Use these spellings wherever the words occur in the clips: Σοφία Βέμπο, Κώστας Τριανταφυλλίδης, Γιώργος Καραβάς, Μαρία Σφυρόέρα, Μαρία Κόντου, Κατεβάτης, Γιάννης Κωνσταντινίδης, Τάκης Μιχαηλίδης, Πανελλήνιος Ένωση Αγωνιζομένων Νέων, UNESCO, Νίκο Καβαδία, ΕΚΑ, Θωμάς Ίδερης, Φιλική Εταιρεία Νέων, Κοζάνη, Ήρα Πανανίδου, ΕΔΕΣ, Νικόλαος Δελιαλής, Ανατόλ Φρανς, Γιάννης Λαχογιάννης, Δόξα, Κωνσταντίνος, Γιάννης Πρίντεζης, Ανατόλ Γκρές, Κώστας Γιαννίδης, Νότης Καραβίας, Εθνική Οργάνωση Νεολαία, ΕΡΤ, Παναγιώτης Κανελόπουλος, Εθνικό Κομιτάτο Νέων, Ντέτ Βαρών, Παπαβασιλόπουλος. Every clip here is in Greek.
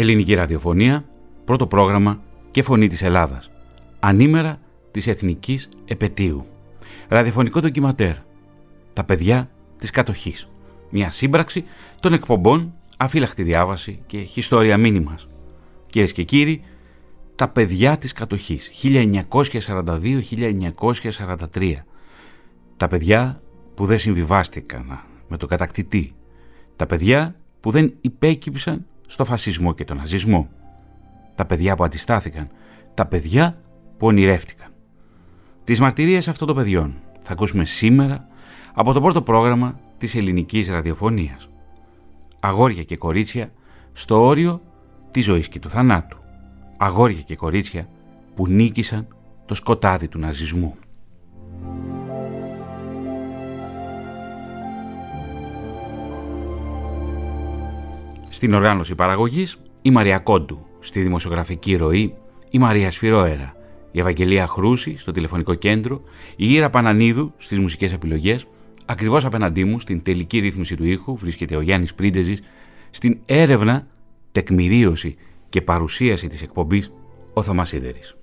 Ελληνική Ραδιοφωνία, πρώτο πρόγραμμα και φωνή της Ελλάδας. Ανήμερα της Εθνικής Επετείου. Ραδιοφωνικό ντοκιματέρ. Τα παιδιά της κατοχής. Μια σύμπραξη των εκπομπών Αφύλακτη διάβαση και Ιστορία Μηνύματος. Κυρίες και κύριοι, τα παιδιά της κατοχής 1942-1943. Τα παιδιά που δεν συμβιβάστηκαν με τον κατακτητή. Τα παιδιά που δεν υπέκυψαν στο φασισμό και τον ναζισμό. Τα παιδιά που αντιστάθηκαν. Τα παιδιά που ονειρεύτηκαν. Τις μαρτυρίες αυτών των παιδιών θα ακούσουμε σήμερα από το πρώτο πρόγραμμα της Ελληνικής Ραδιοφωνίας. Αγόρια και κορίτσια στο όριο της ζωής και του θανάτου. Αγόρια και κορίτσια που νίκησαν το σκοτάδι του ναζισμού. Στην οργάνωση παραγωγής η Μαρία Κόντου, στη δημοσιογραφική ροή η Μαρία Σφυρόέρα, η Ευαγγελία Χρούση στο τηλεφωνικό κέντρο, η Ήρα Πανανίδου στις μουσικές επιλογές. Ακριβώς απέναντί μου, στην τελική ρύθμιση του ήχου, βρίσκεται ο Γιάννης Πρίντεζης. Στην έρευνα, τεκμηρίωση και παρουσίαση της εκπομπής, ο Θωμάς Ίδερης.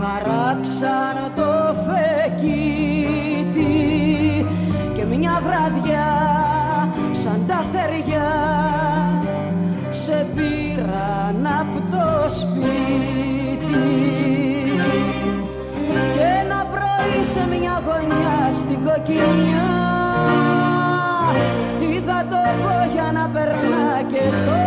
Χαράξαν το φεκίτι και μια βραδιά σαν τα θεριά σε πήραν απ' το σπίτι. Και ένα πρωί σε μια γωνιά στην κοκκινιά είδα το βόγια να περνά και το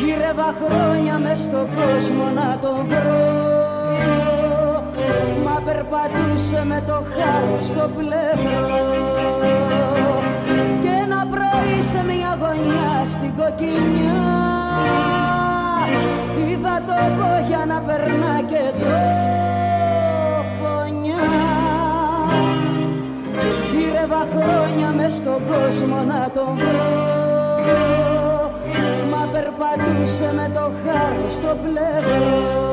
γύρευα χρόνια μες στον κόσμο να τον βρω, μα περπατούσε με το χάρο στο πλευρό. Και ένα πρωί σε μια γωνιά στην κοκκινιά είδα το κόγια να περνά και το φωνιά. Γύρευα χρόνια μες στον κόσμο να τον βρω, πατούσε με το χάρι στο πλευρό.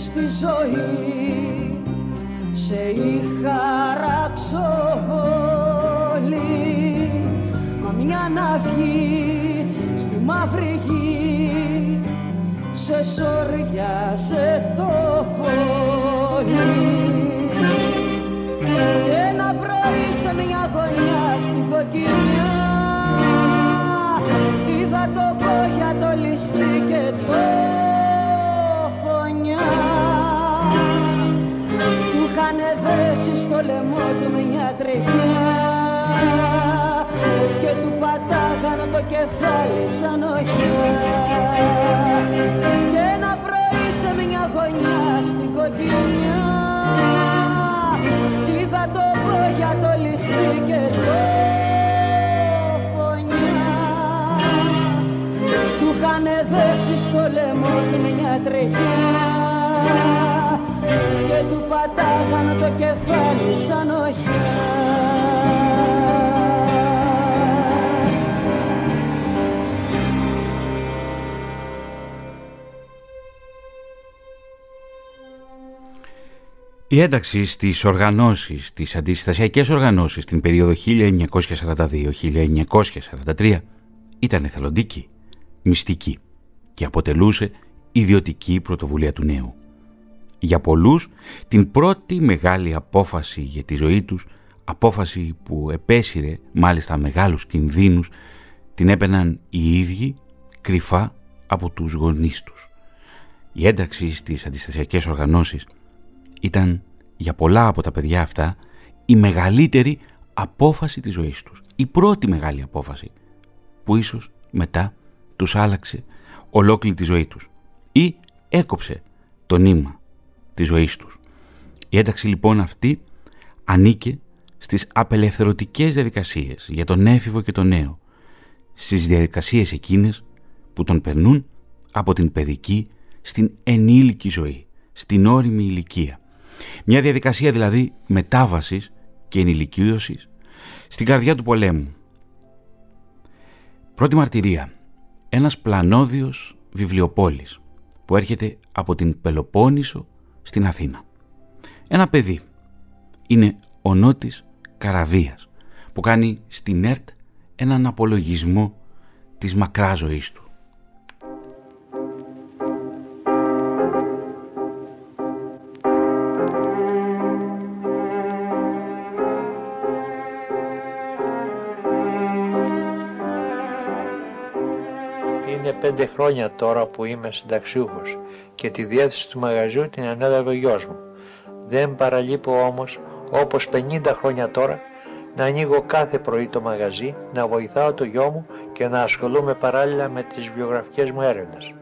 Στη ζωή σε είχα ραξοβολή, μα μια ναυγή στη μαύρη γη σε σόριασε το βολί. Και ένα πρωί σε μια γωνιά στην κοκκινιά είδα το κόγια το ληστή και το στο λαιμό του μια τριχιά και του πατάγανε το κεφάλι σαν οχιά. Και ένα πρωί σε μια γωνιά στην κοκκινιά είδα το βόγια το ληστή και το φωνιά. Του είχανε δέσει στο λαιμό του μια τριχιά και του πατάγανε το κεφάλι σαν οχιά. Η ένταξη στις οργανώσεις, τις αντιστασιακές οργανώσεις την περίοδο 1942-1943 ήταν εθελοντική, μυστική και αποτελούσε ιδιωτική πρωτοβουλία του νέου. Για πολλούς, την πρώτη μεγάλη απόφαση για τη ζωή τους, απόφαση που επέσυρε μάλιστα μεγάλους κινδύνους, την έπαιρναν οι ίδιοι κρυφά από τους γονείς τους. Η ένταξη στις αντιστασιακές οργανώσεις ήταν για πολλά από τα παιδιά αυτά η μεγαλύτερη απόφαση της ζωής τους. Η πρώτη μεγάλη απόφαση που ίσως μετά τους άλλαξε ολόκληρη τη ζωή τους ή έκοψε το νήμα της ζωής τους. Η ένταξη λοιπόν αυτή ανήκε στις απελευθερωτικές διαδικασίες για τον έφηβο και τον νέο, στις διαδικασίες εκείνες που τον περνούν από την παιδική στην ενήλικη ζωή, στην όριμη ηλικία. Μια διαδικασία δηλαδή μετάβασης και ενηλικίωσης στην καρδιά του πολέμου. Πρώτη μαρτυρία, ένας πλανόδιος βιβλιοπόλης που έρχεται από την Πελοπόννησο στην Αθήνα. Ένα παιδί, είναι ο Νότης Καραβίας, που κάνει στην ΕΡΤ έναν απολογισμό της μακράς ζωής του. Είναι 5 χρόνια τώρα που είμαι συνταξιούχος και τη διεύθυνση του μαγαζιού την ανέλαβε ο γιος μου. Δεν παραλείπω όμως, όπως 50 χρόνια τώρα, να ανοίγω κάθε πρωί το μαγαζί, να βοηθάω το γιο μου και να ασχολούμαι παράλληλα με τις βιογραφικές μου έρευνες.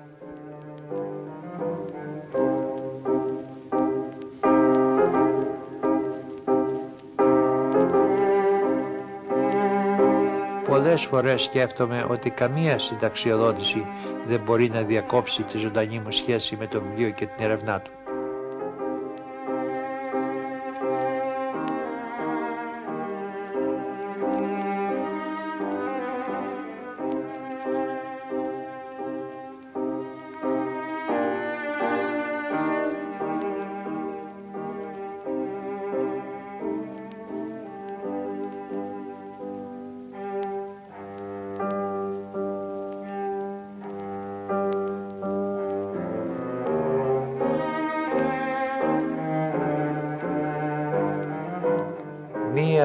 Πολλές φορές σκέφτομαι ότι καμία συνταξιοδότηση δεν μπορεί να διακόψει τη ζωντανή μου σχέση με το βιβλίο και την ερευνά του.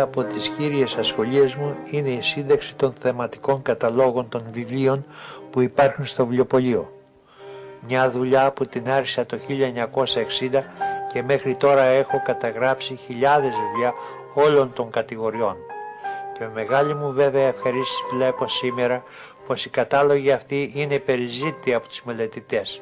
Από τις κύριες ασχολίες μου είναι η σύνταξη των θεματικών καταλόγων των βιβλίων που υπάρχουν στο βιβλιοπωλείο. Μια δουλειά που την άρχισα το 1960 και μέχρι τώρα έχω καταγράψει χιλιάδες βιβλία όλων των κατηγοριών. Και με μεγάλη μου βέβαια ευχαρίστηση βλέπω σήμερα πως οι κατάλογοι αυτοί είναι περιζήτητοι από τους μελετητές.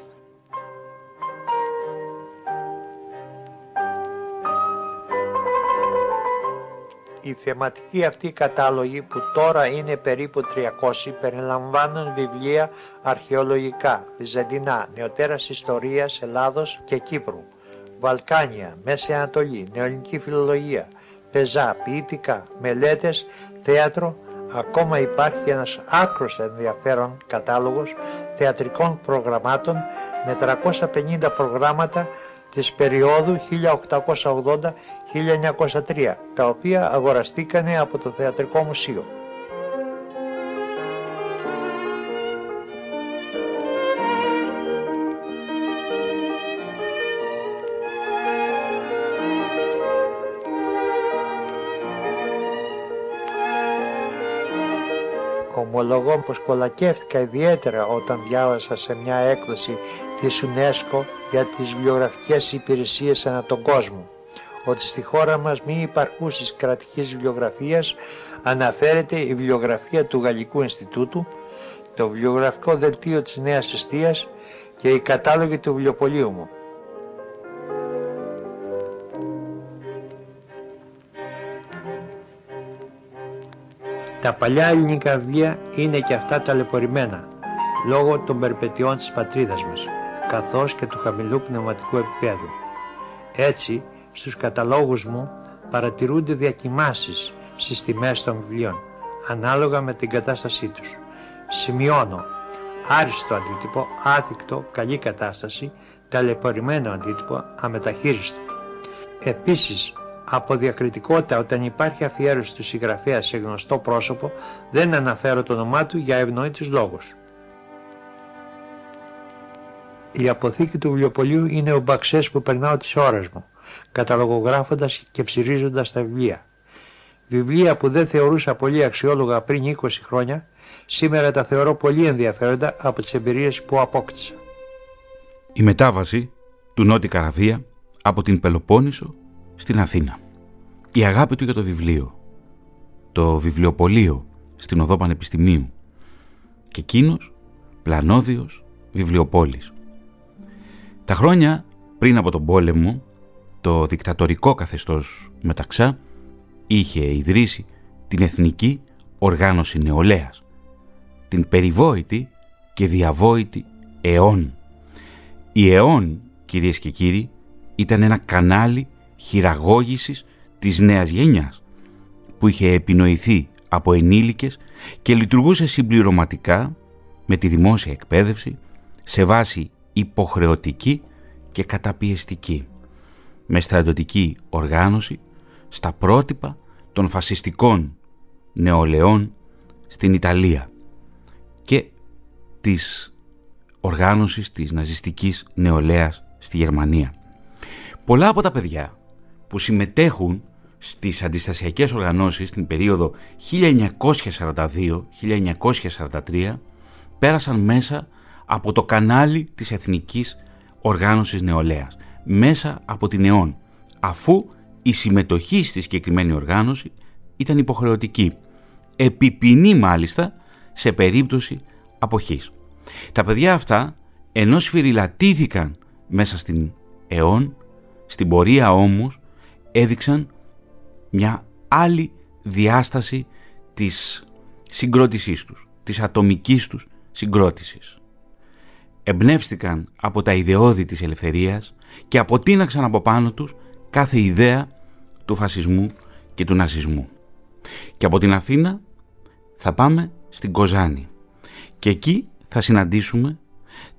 Οι θεματικοί αυτοί κατάλογοι που τώρα είναι περίπου 300 περιλαμβάνουν βιβλία αρχαιολογικά, βυζαντινά, νεωτέρας ιστορίας Ελλάδος και Κύπρου, Βαλκάνια, Μέση Ανατολή, νεοελληνική φιλολογία, πεζά, ποιητικά, μελέτες, θέατρο. Ακόμα υπάρχει ένας άκρος ενδιαφέρον κατάλογος θεατρικών προγραμμάτων με 350 προγράμματα της περίοδου 1880-1903, τα οποία αγοραστήκανε από το Θεατρικό Μουσείο. Ομολογώ πως κολακεύτηκα ιδιαίτερα όταν διάβασα σε μια έκδοση της UNESCO για τις βιβλιογραφικές υπηρεσίες ανά τον κόσμο ότι στη χώρα μας μη υπαρχούσης κρατικής βιβλιογραφίας αναφέρεται η βιβλιογραφία του Γαλλικού Ινστιτούτου, το βιβλιογραφικό δελτίο της Νέας Εστίας και οι κατάλογοι του βιβλιοπωλείου μου. Τα παλιά ελληνικά βιβλία είναι και αυτά ταλαιπωρημένα λόγω των περιπετειών της πατρίδας μας, καθώς και του χαμηλού πνευματικού επίπεδου. Έτσι, στους καταλόγους μου παρατηρούνται διακοιμάσεις στις τιμές των βιβλίων, ανάλογα με την κατάστασή τους. Σημειώνω άριστο αντίτυπο, άθικτο, καλή κατάσταση, ταλαιπωρημένο αντίτυπο, αμεταχείριστο. Επίσης, από διακριτικότητα όταν υπάρχει αφιέρωση του συγγραφέα σε γνωστό πρόσωπο, δεν αναφέρω το όνομά του για ευνοήτους λόγους. Η αποθήκη του βιβλιοπωλείου είναι ο μπαξές που περνάω τις ώρες μου, καταλογογράφοντας και ψηρίζοντας τα βιβλία. Βιβλία που δεν θεωρούσα πολύ αξιόλογα πριν 20 χρόνια, σήμερα τα θεωρώ πολύ ενδιαφέροντα από τις εμπειρίες που απόκτησα. Η μετάβαση του Νότη Καραβία από την Πελοπόννησο στην Αθήνα. Η αγάπη του για το βιβλίο. Το βιβλιοπωλείο στην Οδό Πανεπιστημίου. Και εκείνος πλανόδιος βιβλιοπόλης. Τα χρόνια πριν από τον πόλεμο, το δικτατορικό καθεστώς Μεταξά είχε ιδρύσει την Εθνική Οργάνωση Νεολαίας, την περιβόητη και διαβόητη ΕΟΝ. Η ΕΟΝ, κυρίες και κύριοι, ήταν ένα κανάλι χειραγώγησης της νέας γενιάς που είχε επινοηθεί από ενήλικες και λειτουργούσε συμπληρωματικά με τη δημόσια εκπαίδευση σε βάση υποχρεωτική και καταπιεστική, με στρατιωτική οργάνωση στα πρότυπα των φασιστικών νεολαίων στην Ιταλία και της οργάνωσης της ναζιστικής νεολαίας στη Γερμανία. Πολλά από τα παιδιά που συμμετέχουν στις αντιστασιακές οργανώσεις την περίοδο 1942-1943 πέρασαν μέσα από το κανάλι της Εθνικής Οργάνωσης Νεολαίας, μέσα από την ΕΟΝ, αφού η συμμετοχή στη συγκεκριμένη οργάνωση ήταν υποχρεωτική, επιποινή μάλιστα σε περίπτωση αποχής. Τα παιδιά αυτά, ενώ σφυριλατήθηκαν μέσα στην ΕΟΝ, στην πορεία όμως έδειξαν μια άλλη διάσταση της συγκρότησής τους, της ατομικής τους συγκρότησης. Εμπνεύστηκαν από τα ιδεώδη της ελευθερίας και αποτείναξαν από πάνω τους κάθε ιδέα του φασισμού και του ναζισμού. Και από την Αθήνα θα πάμε στην Κοζάνη και εκεί θα συναντήσουμε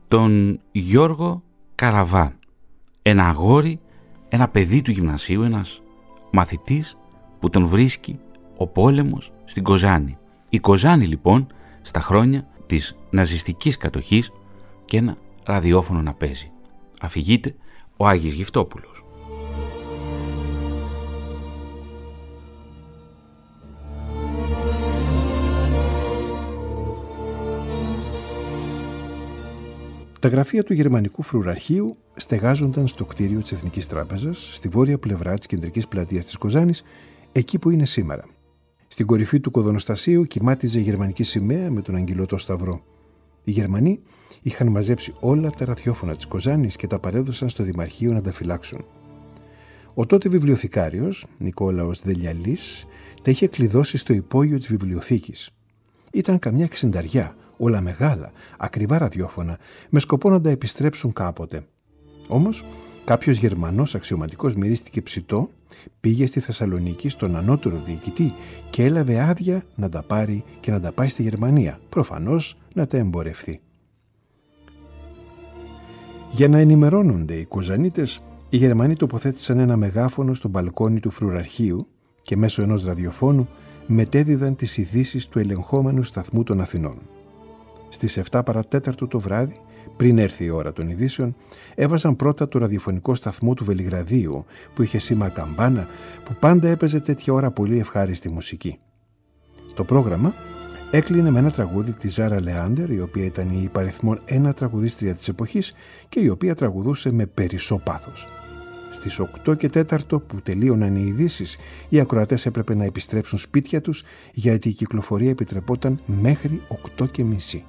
τον Γιώργο Καραβά, ένα αγόρι, ένα παιδί του γυμνασίου, ένας μαθητής που τον βρίσκει ο πόλεμος στην Κοζάνη. Η Κοζάνη λοιπόν στα χρόνια της ναζιστικής κατοχής και ένα ραδιόφωνο να παίζει. Αφηγείται ο Άγιος Γυφτόπουλος. Τα γραφεία του Γερμανικού Φρουραρχείου στεγάζονταν στο κτίριο της Εθνικής Τράπεζας, στη βόρεια πλευρά της κεντρικής πλατείας της Κοζάνης, εκεί που είναι σήμερα. Στην κορυφή του κοδονοστασίου κοιμάτιζε η γερμανική σημαία με τον αγγυλωτό σταυρό. Οι Γερμανοί είχαν μαζέψει όλα τα ραδιόφωνα της Κοζάνης και τα παρέδωσαν στο Δημαρχείο να τα φυλάξουν. Ο τότε βιβλιοθηκάριος, Νικόλαος Δελιαλής, τα είχε κλειδώσει στο υπόγειο της βιβλιοθήκης. Ήταν καμιά εξενταριά, όλα μεγάλα, ακριβά ραδιόφωνα, με σκοπό να τα επιστρέψουν κάποτε. Όμως, κάποιος Γερμανός αξιωματικός μυρίστηκε ψητό, πήγε στη Θεσσαλονίκη στον ανώτερο διοικητή και έλαβε άδεια να τα πάρει και να τα πάει στη Γερμανία, προφανώς να τα εμπορευθεί. Για να ενημερώνονται οι Κοζανίτες, οι Γερμανοί τοποθέτησαν ένα μεγάφωνο στο μπαλκόνι του Φρουραρχείου και μέσω ενός ραδιοφώνου μετέδιδαν τις ειδήσεις του ελεγχόμενου σταθμού των Αθηνών. Στις 7 παρατέταρτο το βράδυ, πριν έρθει η ώρα των ειδήσεων, έβαζαν πρώτα το ραδιοφωνικό σταθμό του Βελιγραδίου που είχε σήμα καμπάνα που πάντα έπαιζε τέτοια ώρα πολύ ευχάριστη μουσική. Το πρόγραμμα έκλεινε με ένα τραγούδι της Ζάρα Λεάνδερ, η οποία ήταν η υπαριθμόν ένα τραγουδίστρια της εποχής και η οποία τραγουδούσε με περισσό πάθος. Στις 8 και 4 που τελείωναν οι ειδήσεις, οι ακροατές έπρεπε να επιστρέψουν σπίτια τους γιατί η κυκλοφορία επιτρεπόταν μέχρι 8 και μισή.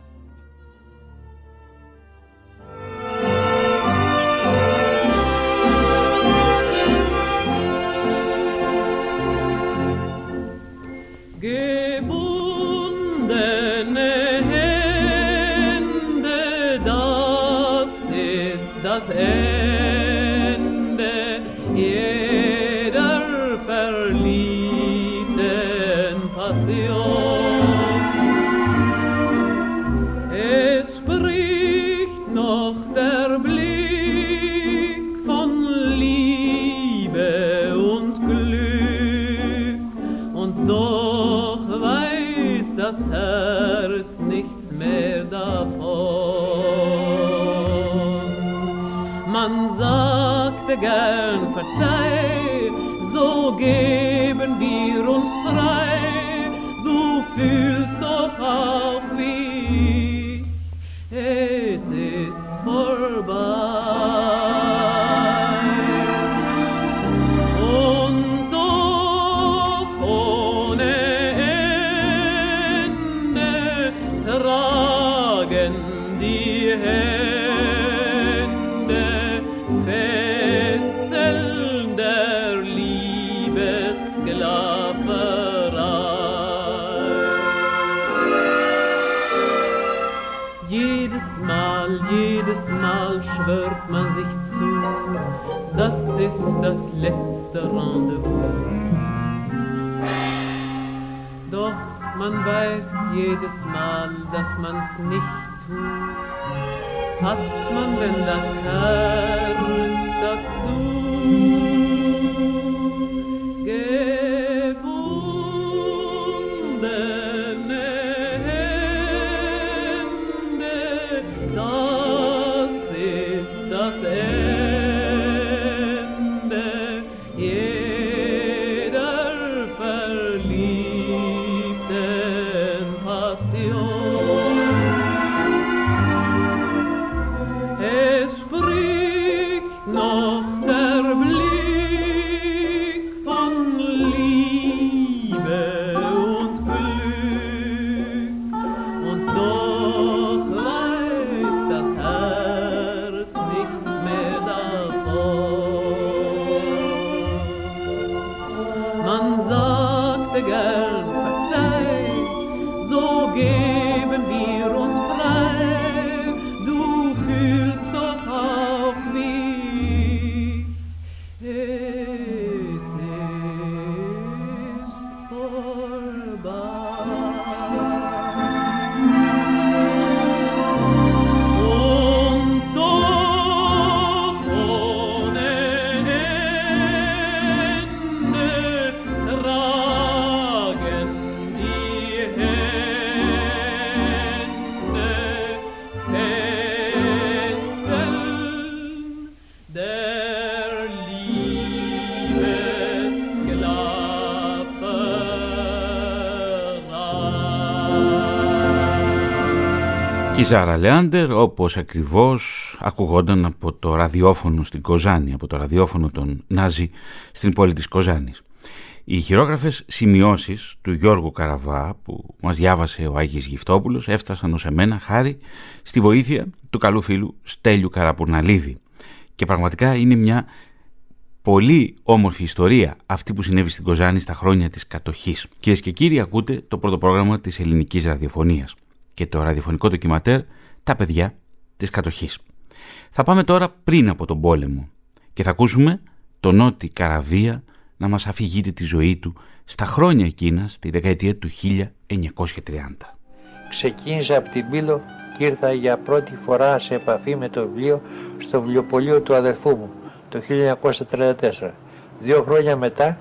Herz nichts mehr davon. Man sagte gern Verzeih, so geben wir uns frei. Du fühlst doch auch wie ich, es ist vorbei. Und doch ohne Ende tragen die Hände. Hört man sich zu, das ist das letzte Rendezvous. Doch man weiß jedes Mal, dass man's nicht tut. Hat man denn das Herz dazu? Gebundene Hände, η Ζάρα Λεάνδερ, όπως ακριβώς ακουγόταν από το ραδιόφωνο στην Κοζάνη, από το ραδιόφωνο των Νάζι στην πόλη της Κοζάνης. Οι χειρόγραφες σημειώσεις του Γιώργου Καραβά που μας διάβασε ο Άγιος Γυφτόπουλος έφτασαν ως εμένα χάρη στη βοήθεια του καλού φίλου Στέλιου Καραπουναλίδη. Και πραγματικά είναι μια πολύ όμορφη ιστορία αυτή που συνέβη στην Κοζάνη στα χρόνια της κατοχής. Κυρίες και κύριοι, ακούτε το πρώτο πρόγραμμα της Ελληνικής Ραδιοφωνίας και το ραδιοφωνικό ντοκιματέρ «Τα παιδιά της κατοχής». Θα πάμε τώρα πριν από τον πόλεμο και θα ακούσουμε τον Νότη Καραβία να μας αφηγείται τη ζωή του στα χρόνια εκείνα, στη δεκαετία του 1930. Ξεκίνησα από την Πύλο και ήρθα για πρώτη φορά σε επαφή με το βιβλίο στο βιβλιοπωλείο του αδερφού μου το 1934. 2 χρόνια μετά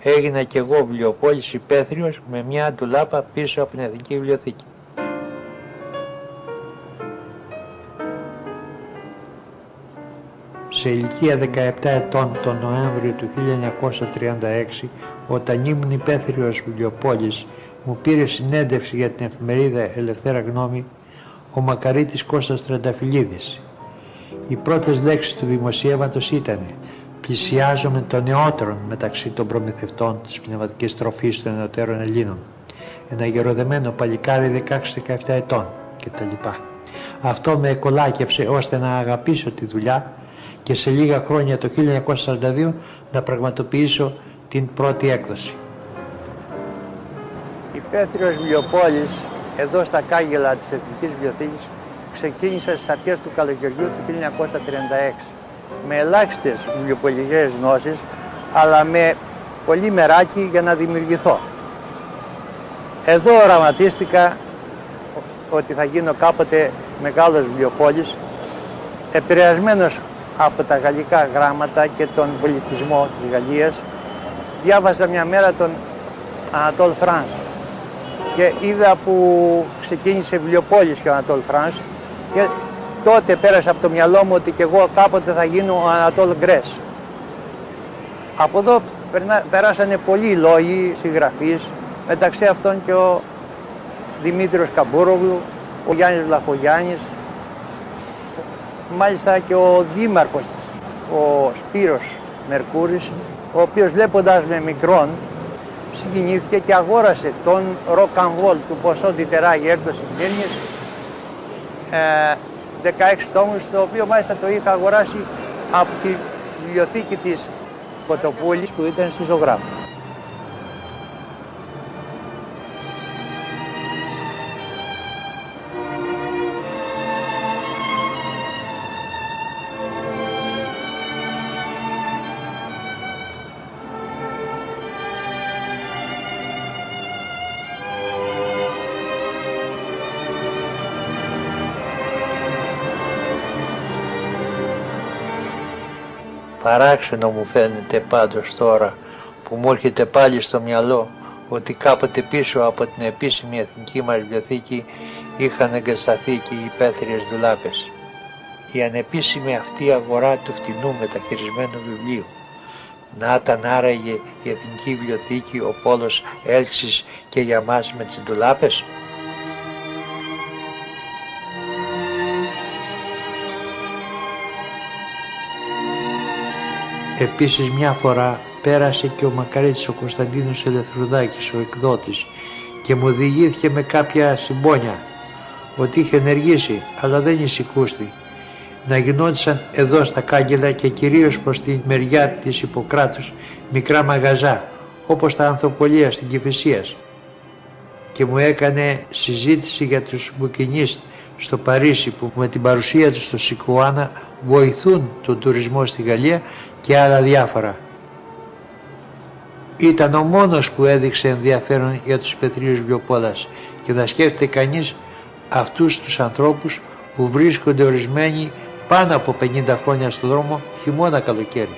έγινα κι εγώ βιβλιοπόλης υπαίθριος με μια ντουλάπα πίσω από την Εθνική Βιβλιοθήκη. Σε ηλικία 17 ετών τον Νοέμβριο του 1936, όταν ήμουν υπαίθριος βιβλιοπόλης, μου πήρε συνέντευξη για την εφημερίδα Ελευθέρα Γνώμη ο μακαρίτης Κώστας Τριανταφυλλίδης. Οι πρώτες λέξεις του δημοσίευματος ήτανε «Πλησιάζομαι των νεότερων μεταξύ των προμηθευτών της πνευματικής τροφής των νεωτέρων Ελλήνων». Ένα γεροδεμένο παλικάρι 16-17 ετών κτλ. Αυτό με εκολάκευσε ώστε να αγαπήσω τη δουλειά και σε λίγα χρόνια, το 1942, να πραγματοποιήσω την πρώτη έκδοση. Υπαίθριος βιβλιοπόλης, εδώ στα κάγκελα της Εθνικής Βιβλιοθήκης, ξεκίνησε στις αρχές του καλοκαιριού του 1936, με ελάχιστες βιβλιοπολικές γνώσεις, αλλά με πολύ μεράκι για να δημιουργηθώ. Εδώ οραματίστηκα ότι θα γίνω κάποτε μεγάλος βιβλιοπόλης, επηρεασμένος από τα γαλλικά γράμματα και τον πολιτισμό της Γαλλίας. Διάβαζα μια μέρα τον Ανατόλ Φρανς και είδα που ξεκίνησε βιβλιοπόλης και ο Ανατόλ Φρανς και τότε πέρασε από το μυαλό μου ότι και εγώ κάποτε θα γίνω ο Ανατόλ Γκρές. Από εδώ περάσανε πολλοί λόγοι συγγραφείς, μεταξύ αυτών και ο Δημήτρης Καμπούρογλου, ο Γιάννης Λαχογιάννης, μάλιστα και ο δήμαρχος, ο Σπύρος Μερκούρης, ο οποίος βλέποντας με μικρόν συγκινήθηκε και αγόρασε τον ροκανβόλ του Ποσό Τιτεράγι Έρτος Συντήρνης, 16 τόμους, το οποίο μάλιστα το είχα αγοράσει από τη βιβλιοθήκη της Κοτοπούλης που ήταν στη Ζωγράφου. Παράξενο μου φαίνεται πάντως τώρα που μου έρχεται πάλι στο μυαλό ότι κάποτε πίσω από την επίσημη εθνική μας βιβλιοθήκη είχαν εγκατασταθεί και οι υπαίθριες ντουλάπες. Η ανεπίσημη αυτή αγορά του φτηνού μεταχειρισμένου βιβλίου. Να ήταν άραγε η εθνική βιβλιοθήκη ο πόλος έλξης και για μας με τις ντουλάπες. Επίσης μια φορά πέρασε και ο μακαρίτης ο Κωνσταντίνος Ελευθερουδάκης, ο εκδότης, και μου διηγήθηκε με κάποια συμπόνια ότι είχε ενεργήσει, αλλά δεν εισηκούστη, να γινόντουσαν εδώ στα κάγκελα και κυρίως προς τη μεριά της Ιπποκράτους μικρά μαγαζά, όπως τα Ανθοπολία στην Κηφισίας. Και μου έκανε συζήτηση για τους μπουκινίστ στο Παρίσι που με την παρουσία τους στο Σικουάνα βοηθούν τον τουρισμό στη Γαλλία και άλλα διάφορα. Ήταν ο μόνος που έδειξε ενδιαφέρον για τους πετρίους βιοπόλας και να σκέφτεται κανείς αυτούς τους ανθρώπους που βρίσκονται ορισμένοι πάνω από 50 χρόνια στον δρόμο χειμώνα καλοκαίρι.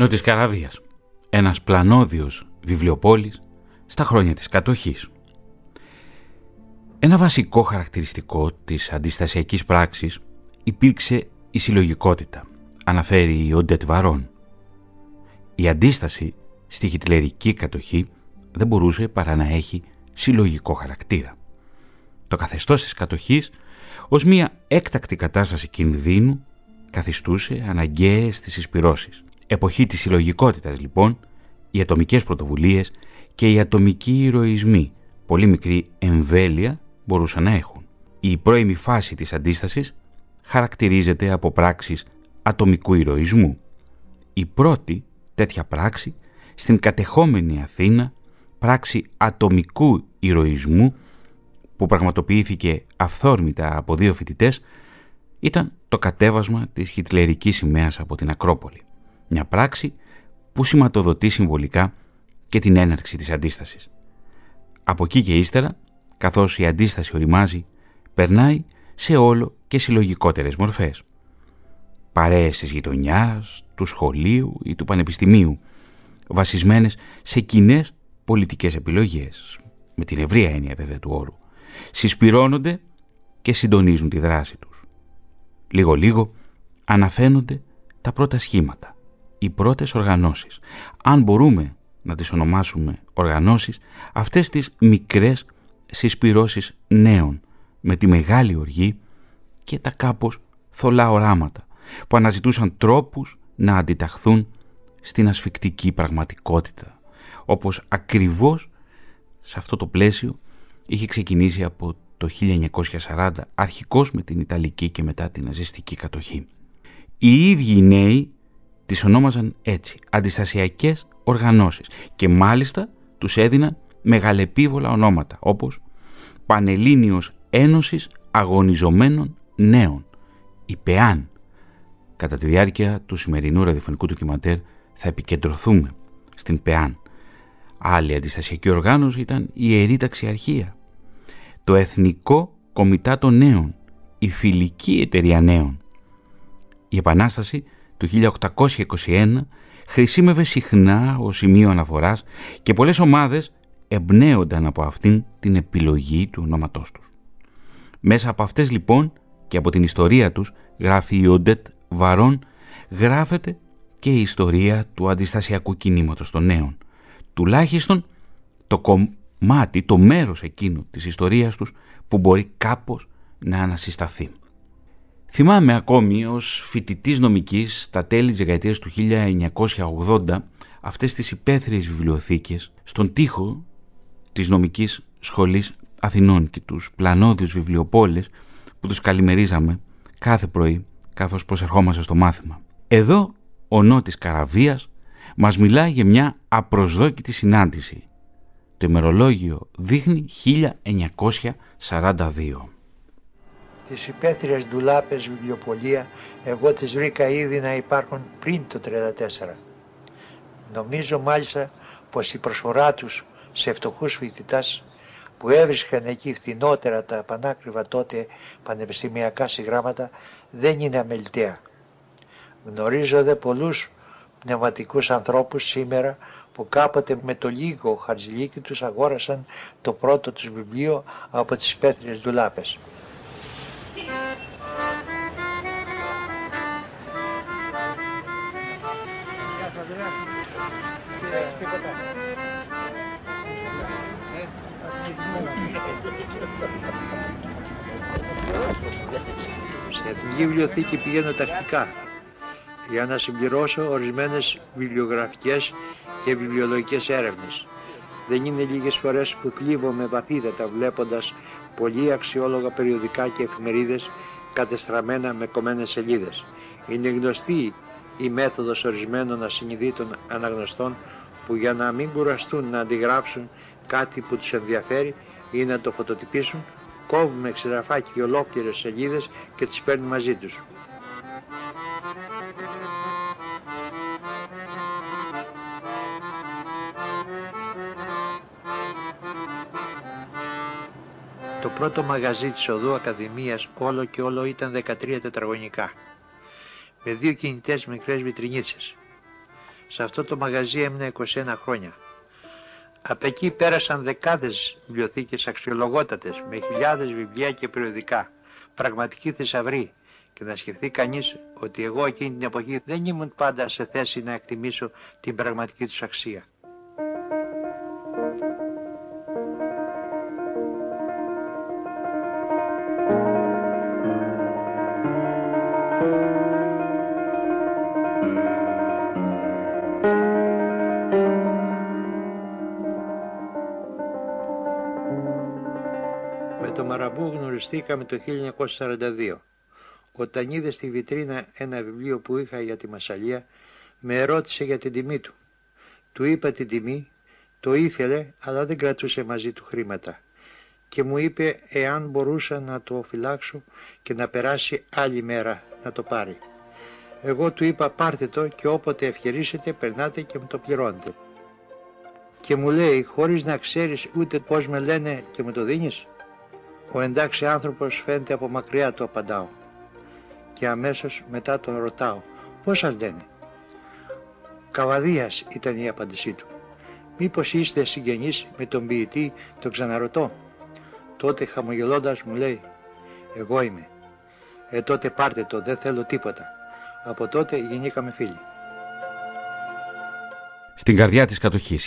Νότης Καραβίας, ένας πλανόδιος βιβλιοπόλης στα χρόνια της κατοχής. Ένα βασικό χαρακτηριστικό της αντιστασιακής πράξης υπήρξε η συλλογικότητα, αναφέρει ο Ντέτ Βαρών. Η αντίσταση στη χιτλερική κατοχή δεν μπορούσε παρά να έχει συλλογικό χαρακτήρα. Το καθεστώς της κατοχής ως μια έκτακτη κατάσταση κινδύνου καθιστούσε αναγκαίες τις εισπυρώσεις. Εποχή της συλλογικότητας λοιπόν, οι ατομικές πρωτοβουλίες και οι ατομικοί ηρωισμοί, πολύ μικρή εμβέλεια μπορούσαν να έχουν. Η πρώιμη φάση της αντίστασης χαρακτηρίζεται από πράξεις ατομικού ηρωισμού. Η πρώτη τέτοια πράξη στην κατεχόμενη Αθήνα, πράξη ατομικού ηρωισμού που πραγματοποιήθηκε αυθόρμητα από 2 φοιτητές, ήταν το κατέβασμα της χιτλερικής σημαίας από την Ακρόπολη. Μια πράξη που σηματοδοτεί συμβολικά και την έναρξη της αντίστασης. Από εκεί και ύστερα, καθώς η αντίσταση οριμάζει, περνάει σε όλο και συλλογικότερες μορφές. Παρέες της γειτονιάς, του σχολείου ή του πανεπιστημίου, βασισμένες σε κοινές πολιτικές επιλογές, με την ευρία έννοια βέβαια του όρου, συσπυρώνονται και συντονίζουν τη δράση τους. Λίγο-λίγο αναφαίνονται τα πρώτα σχήματα. Οι πρώτες οργανώσεις, αν μπορούμε να τις ονομάσουμε οργανώσεις, αυτές τις μικρές συσπυρώσεις νέων με τη μεγάλη οργή και τα κάπως θολά οράματα που αναζητούσαν τρόπους να αντιταχθούν στην ασφικτική πραγματικότητα, όπως ακριβώς σε αυτό το πλαίσιο είχε ξεκινήσει από το 1940 αρχικώς με την Ιταλική και μετά την ναζιστική κατοχή. Οι ίδιοι οι νέοι τις ονόμαζαν έτσι, αντιστασιακές οργανώσεις, και μάλιστα τους έδιναν μεγαλεπίβολα ονόματα όπως Πανελλήνιος Ένωσης Αγωνιζομένων Νέων, η ΠΕΑΝ. Κατά τη διάρκεια του σημερινού ραδιοφωνικού ντοκιμαντέρ θα επικεντρωθούμε στην ΠΕΑΝ. Άλλη αντιστασιακή οργάνωση ήταν η Ιερή Ταξιαρχία, το Εθνικό Κομιτάτο Νέων, η Φιλική Εταιρεία Νέων. Η Επανάσταση του 1821 χρησίμευε συχνά ως σημείο αναφοράς και πολλές ομάδες εμπνέονταν από αυτήν την επιλογή του ονόματός τους. Μέσα από αυτές λοιπόν και από την ιστορία τους, γράφει ο Ντέτ Βαρών, γράφεται και η ιστορία του αντιστασιακού κινήματος των νέων. Τουλάχιστον το κομμάτι, το μέρος εκείνο της ιστορίας τους που μπορεί κάπως να ανασυσταθεί. Θυμάμαι ακόμη ως φοιτητής νομικής τα τέλη της δεκαετίας του 1980 αυτές τις υπαίθριες βιβλιοθήκες στον τοίχο της νομικής σχολής Αθηνών και τους πλανόδιους βιβλιοπόλες που τους καλημερίζαμε κάθε πρωί καθώς προσερχόμαστε στο μάθημα. Εδώ ο Νότης Καραβίας μας μιλάει για μια απροσδόκητη συνάντηση. Το ημερολόγιο δείχνει 1942. Τις υπαίθριες ντουλάπες βιβλιοπολία εγώ τις βρήκα ήδη να υπάρχουν πριν το 1934. Νομίζω μάλιστα πως η προσφορά τους σε φτωχούς φοιτητάς που έβρισκαν εκεί φθηνότερα τα πανάκριβα τότε πανεπιστημιακά συγγράμματα δεν είναι αμεληταία. Γνωρίζω δε πολλούς πνευματικούς ανθρώπους σήμερα που κάποτε με το λίγο χαρτζηλίκι τους αγόρασαν το πρώτο τους βιβλίο από τις υπαίθριες ντουλάπες. Στην Εθνική Βιβλιοθήκη πηγαίνω τακτικά για να συμπληρώσω ορισμένες βιβλιογραφικές και βιβλιολογικές έρευνες. Δεν είναι λίγες φορές που θλίβομαι βαθύτατα βλέποντας πολύ αξιόλογα περιοδικά και εφημερίδες κατεστραμμένα με κομμένες σελίδες. Είναι γνωστή η μέθοδος ορισμένων ασυνειδήτων αναγνωστών που για να μην κουραστούν να αντιγράψουν κάτι που τους ενδιαφέρει ή να το φωτοτυπήσουν, κόβουμε ξηραφάκι ολόκληρες σελίδες και τις παίρνει μαζί τους. Το πρώτο μαγαζί της οδού Ακαδημίας όλο και όλο ήταν 13 τετραγωνικά, με δύο κινητές μικρές βιτρινίτσες. Σε αυτό το μαγαζί έμεινα 21 χρόνια. Απ' εκεί πέρασαν δεκάδες βιβλιοθήκες αξιολογότατες, με χιλιάδες βιβλία και περιοδικά. Πραγματική θησαυρή. Και να σκεφτεί κανείς ότι εγώ εκείνη την εποχή δεν ήμουν πάντα σε θέση να εκτιμήσω την πραγματική τους αξία. Γνωριστήκαμε το 1942. Όταν είδε στη βιτρίνα ένα βιβλίο που είχα για τη Μασσαλία, με ερώτησε για την τιμή του. Του είπα την τιμή, το ήθελε, αλλά δεν κρατούσε μαζί του χρήματα. Και μου είπε εάν μπορούσα να το φυλάξω και να περάσει άλλη μέρα να το πάρει. Εγώ του είπα πάρτε το και όποτε ευχερίσετε περνάτε και μου το πληρώνετε. Και μου λέει χωρίς να ξέρεις ούτε πώς με λένε και μου το δίνεις. Ο εντάξει άνθρωπος φαίνεται από μακριά, του απαντάω και αμέσως μετά τον ρωτάω πώς σας λένε. Καβαδίας ήταν η απάντησή του. Μήπως είστε συγγενείς με τον ποιητή, τον ξαναρωτώ. Τότε χαμογελώντας μου λέει εγώ είμαι. Τότε πάρτε το, δεν θέλω τίποτα. Από τότε γεννήκαμε φίλοι. Στην καρδιά της κατοχής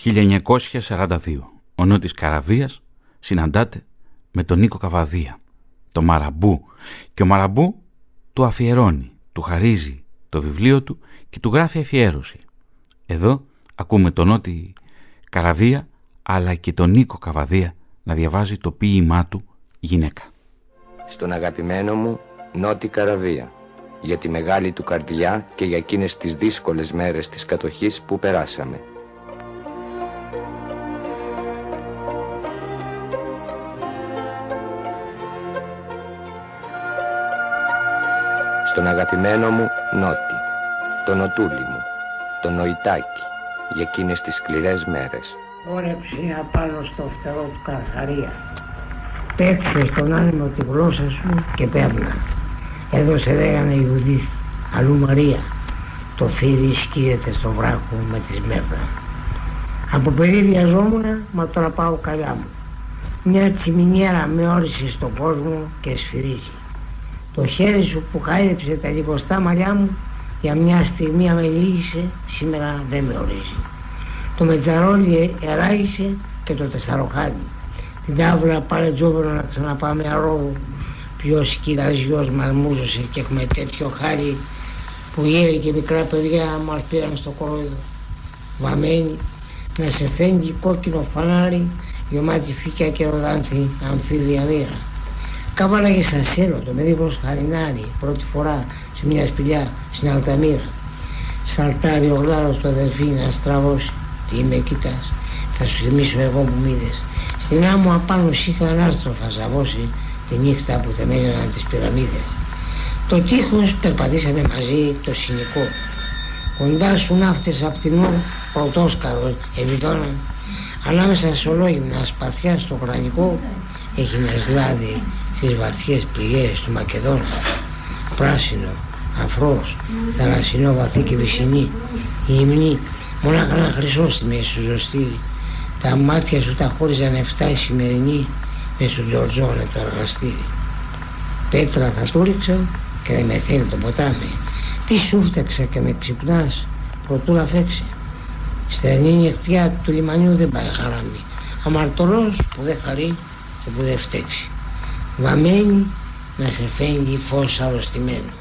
1942 ο Νότης Καραβίας συναντάται με τον Νίκο Καβαδία, το Μαραμπού, και ο Μαραμπού του αφιερώνει, του χαρίζει το βιβλίο του και του γράφει αφιέρωση. Εδώ ακούμε τον Νότη Καραβία αλλά και τον Νίκο Καβαδία να διαβάζει το ποίημά του «Γυναίκα». Στον αγαπημένο μου Νότη Καραβία, για τη μεγάλη του καρδιά και για εκείνες τις δύσκολες μέρες της κατοχής που περάσαμε. στον αγαπημένο μου Νότη, τον Νοτούλη μου, τον Νοητάκι, για εκείνες τις σκληρές μέρες. Όρεψε απάνω στο φτερό του Καρχαρία, παίξε στον άνεμο τη γλώσσα σου και πέμπνα. Εδώ σε λέγανε Ιουδίθ, αλλού Μαρία, το φίδι σκύεται στο βράχο με τη σμέφρα. Από παιδί διαζόμουνα, μα τώρα πάω καλιά μου. Μια τσιμινιέρα με όρισε στον κόσμο και σφυρίζει. Το χέρι σου που χάιδεψε τα λιγοστά μαλλιά μου, για μια στιγμή αμελήγησε, σήμερα δεν με ορίζει. Το μετζαρόλι εράγησε και το τεσταροχάνι. Την τάβλα πάρε τζόβερο να ξαναπάμε αρρώβο. Ποιος κυραζιός μας μούζωσε και έχουμε τέτοιο χάρι που γέροι και μικρά παιδιά μας πήραν στο κορόιδο. Βαμμένοι, να σε φέγγει κόκκινο φανάρι, γεμάτη φύκια και ροδάνθη αμφίβια μοίρα. Καβάλαγε σαν σέλο το μεδίπλος χαρινάρι, πρώτη φορά σε μια σπηλιά στην Αλταμύρα. Σαλτάρει ο γλάρος του αδελφή να στραβώσει. Τι με κοιτάς, θα σου θυμίσω εγώ που μ' είδες. Στην άμμο απάνω σήχαν άστροφα σαβώσει τη νύχτα που θεμέλιαναν τις πυραμίδες. Το τείχος περπατήσαμε μαζί το συνοικό. Κοντά σου ναύτες απ' την ουρ πρωτόσκαρος ευηδώναν. Ανάμεσα σε ολόγυμνα σπαθιά στο χρανικό έχει να σλάδι στις βαθιές πληγές του Μακεδόνα. Πράσινο, αφρός, θαλασσινό βαθύ και βυσσινή, η υμνή, μονάχα ένα χρυσό στη μέση σου ζωστήρι. Τα μάτια σου τα χώριζαν 7 η σημερινή με στον Τζορτζόνε το εργαστήρι. Πέτρα θα του ρίξα και δεν με θέλει το ποτάμι. Τι σου φτάξα και με ξυπνάς, προτού να φέξει. Στα ενή νυχτιά του λιμανιού δεν πάει χαράμι. Αμαρτωλός που δεν χαρεί και που δεν φταίξει. Βαμμένη να σε φέγγει φως αρρωστημένο.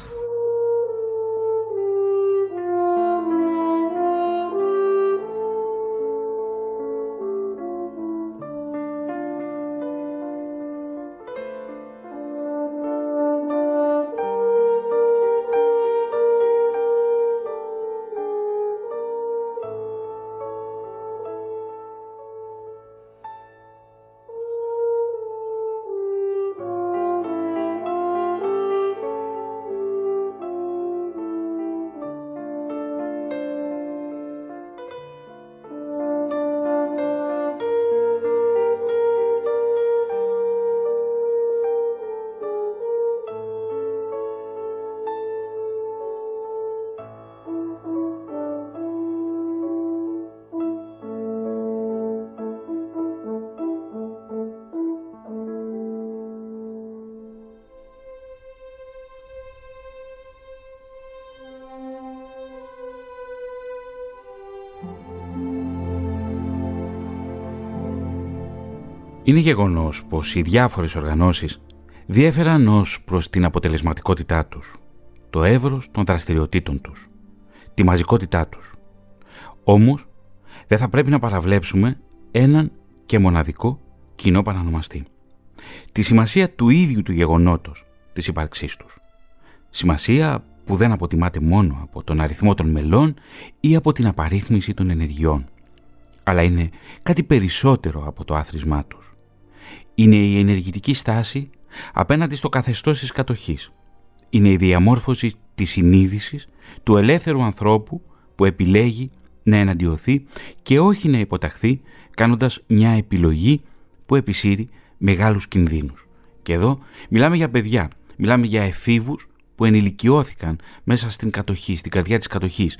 Είναι γεγονός πως οι διάφορες οργανώσεις διέφεραν ως προς την αποτελεσματικότητά τους, το εύρος των δραστηριοτήτων τους, τη μαζικότητά τους. Όμως, δεν θα πρέπει να παραβλέψουμε έναν και μοναδικό κοινό παρανομαστή. Τη σημασία του ίδιου του γεγονότος της ύπαρξής τους. Σημασία που δεν αποτιμάται μόνο από τον αριθμό των μελών ή από την απαρίθμηση των ενεργειών, αλλά είναι κάτι περισσότερο από το άθροισμά τους. Είναι η ενεργητική στάση απέναντι στο καθεστώς της κατοχής. Είναι η διαμόρφωση της συνείδησης του ελεύθερου ανθρώπου που επιλέγει να εναντιωθεί και όχι να υποταχθεί, κάνοντας μια επιλογή που επισύρει μεγάλους κινδύνους. Και εδώ μιλάμε για παιδιά, μιλάμε για εφήβους που ενηλικιώθηκαν μέσα στην κατοχή, στην καρδιά της κατοχής,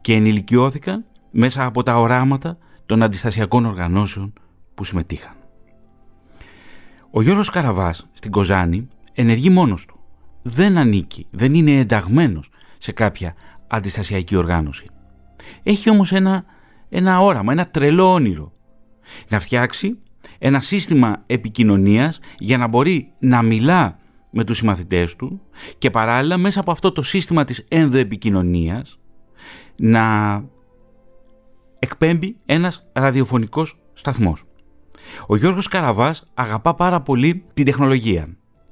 και ενηλικιώθηκαν μέσα από τα οράματα των αντιστασιακών οργανώσεων που συμμετείχαν. Ο Γιώργος Καραβάς στην Κοζάνη ενεργεί μόνος του. Δεν ανήκει, δεν είναι ενταγμένος σε κάποια αντιστασιακή οργάνωση. Έχει όμως ένα όραμα, ένα τρελό όνειρο. Να φτιάξει ένα σύστημα επικοινωνίας για να μπορεί να μιλά με τους συμμαθητές του και παράλληλα μέσα από αυτό το σύστημα της ενδοεπικοινωνίας να εκπέμπει ένας ραδιοφωνικός σταθμός. Ο Γιώργος Καραβάς αγαπά πάρα πολύ την τεχνολογία.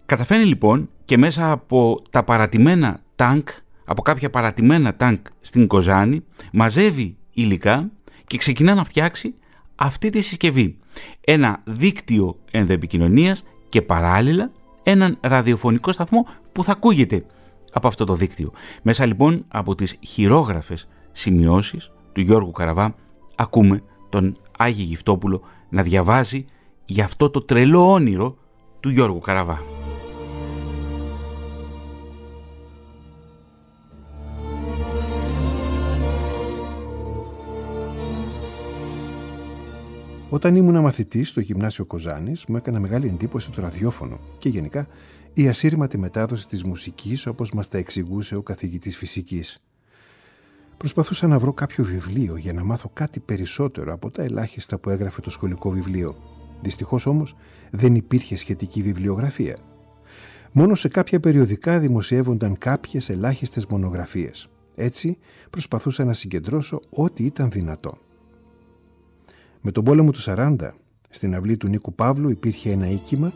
Καταφέρνει λοιπόν και μέσα από τα παρατημένα τάγκ, από κάποια παρατημένα τάγκ στην Κοζάνη, μαζεύει υλικά και ξεκινά να φτιάξει αυτή τη συσκευή. Ένα δίκτυο ενδοεπικοινωνίας και παράλληλα έναν ραδιοφωνικό σταθμό που θα ακούγεται από αυτό το δίκτυο. Μέσα λοιπόν από τις χειρόγραφες σημειώσεις του Γιώργου Καραβά ακούμε τον Άγιο Γυφτόπουλο να διαβάζει για αυτό το τρελό όνειρο του Γιώργου Καραβά. Όταν ήμουν μαθητής στο γυμνάσιο Κοζάνης, μου έκανε μεγάλη εντύπωση το ραδιόφωνο και γενικά η ασύρματη μετάδοση της μουσικής όπως μας τα εξηγούσε ο καθηγητής φυσικής. Προσπαθούσα να βρω κάποιο βιβλίο για να μάθω κάτι περισσότερο από τα ελάχιστα που έγραφε το σχολικό βιβλίο. Δυστυχώς όμως δεν υπήρχε σχετική βιβλιογραφία. Μόνο σε κάποια περιοδικά δημοσιεύονταν κάποιες ελάχιστες μονογραφίες. Έτσι προσπαθούσα να συγκεντρώσω ό,τι ήταν δυνατό. Με τον πόλεμο του 40, στην αυλή του Νίκου Παύλου υπήρχε ένα οίκημα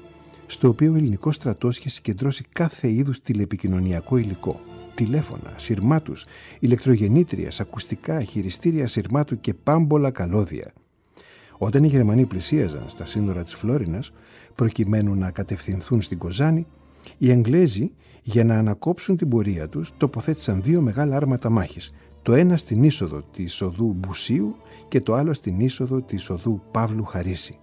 στο οποίο ο ελληνικός στρατός είχε συγκεντρώσει κάθε είδους τηλεπικοινωνιακό υλικό. Τηλέφωνα, σειρμάτους, ηλεκτρογεννήτριας, ακουστικά, χειριστήρια σειρμάτου και πάμπολα καλώδια. Όταν οι Γερμανοί πλησίαζαν στα σύνορα της Φλόρινας, προκειμένου να κατευθυνθούν στην Κοζάνη, οι Εγγλέζοι, για να ανακόψουν την πορεία τους, τοποθέτησαν δύο μεγάλα άρματα μάχης, το ένα στην είσοδο της οδού Μπουσίου και το άλλο στην είσοδο της οδού Παύλου Χαρίση.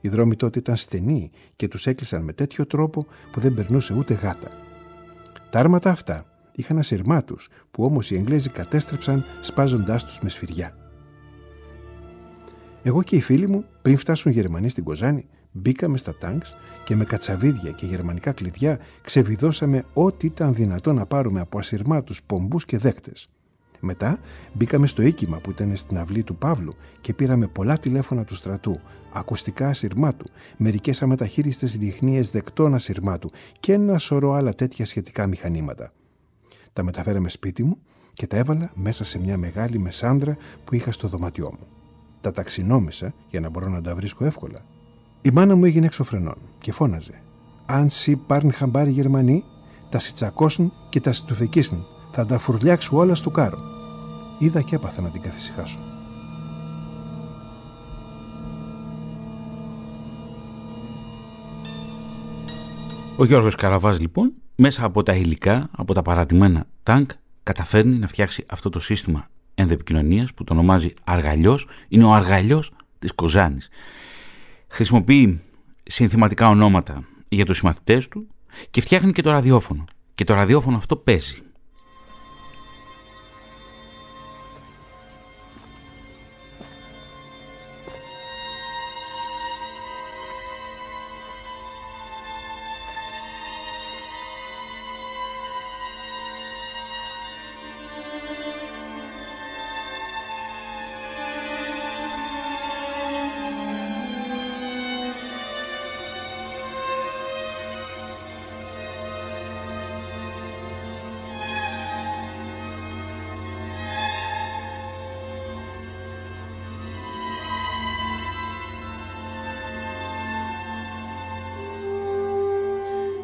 Οι δρόμοι τότε ήταν στενοί και τους έκλεισαν με τέτοιο τρόπο που δεν περνούσε ούτε γάτα. Τα άρματα αυτά είχαν ασυρμάτους που όμως οι Εγγλέζοι κατέστρεψαν σπάζοντάς τους με σφυριά. Εγώ και οι φίλοι μου, πριν φτάσουν Γερμανοί στην Κοζάνη, μπήκαμε στα τάγκς και με κατσαβίδια και γερμανικά κλειδιά ξεβιδώσαμε ό,τι ήταν δυνατό να πάρουμε από ασυρμάτους, πομπούς και δέκτες. Μετά μπήκαμε στο οίκημα που ήταν στην αυλή του Παύλου και πήραμε πολλά τηλέφωνα του στρατού, ακουστικά ασυρμάτου, μερικές αμεταχείριστες λιχνίες δεκτών ασυρμάτου και ένα σωρό άλλα τέτοια σχετικά μηχανήματα. Τα μεταφέραμε σπίτι μου και τα έβαλα μέσα σε μια μεγάλη μεσάνδρα που είχα στο δωμάτιό μου. Τα ταξινόμησα για να μπορώ να τα βρίσκω εύκολα. Η μάνα μου έγινε εξωφρενών και φώναζε: «Αν σι πάρν χαμπάρι Γερμανοί, τα σιτσακώσουν και τα σιτουφεκίσουν. Θα τα φουρλιάξω όλα στο κάρο». Είδα και έπαθα να την καθησυχάσω. Ο Γιώργος Καραβάς λοιπόν, μέσα από τα υλικά, από τα παρατημένα τάγκ, καταφέρνει να φτιάξει αυτό το σύστημα ενδοεπικοινωνίας που το ονομάζει αργαλιός. Είναι ο αργαλιός της Κοζάνης. Χρησιμοποιεί συνθηματικά ονόματα για τους συμμαθητές του και φτιάχνει και το ραδιόφωνο. Και το ραδιόφωνο αυτό παίζει.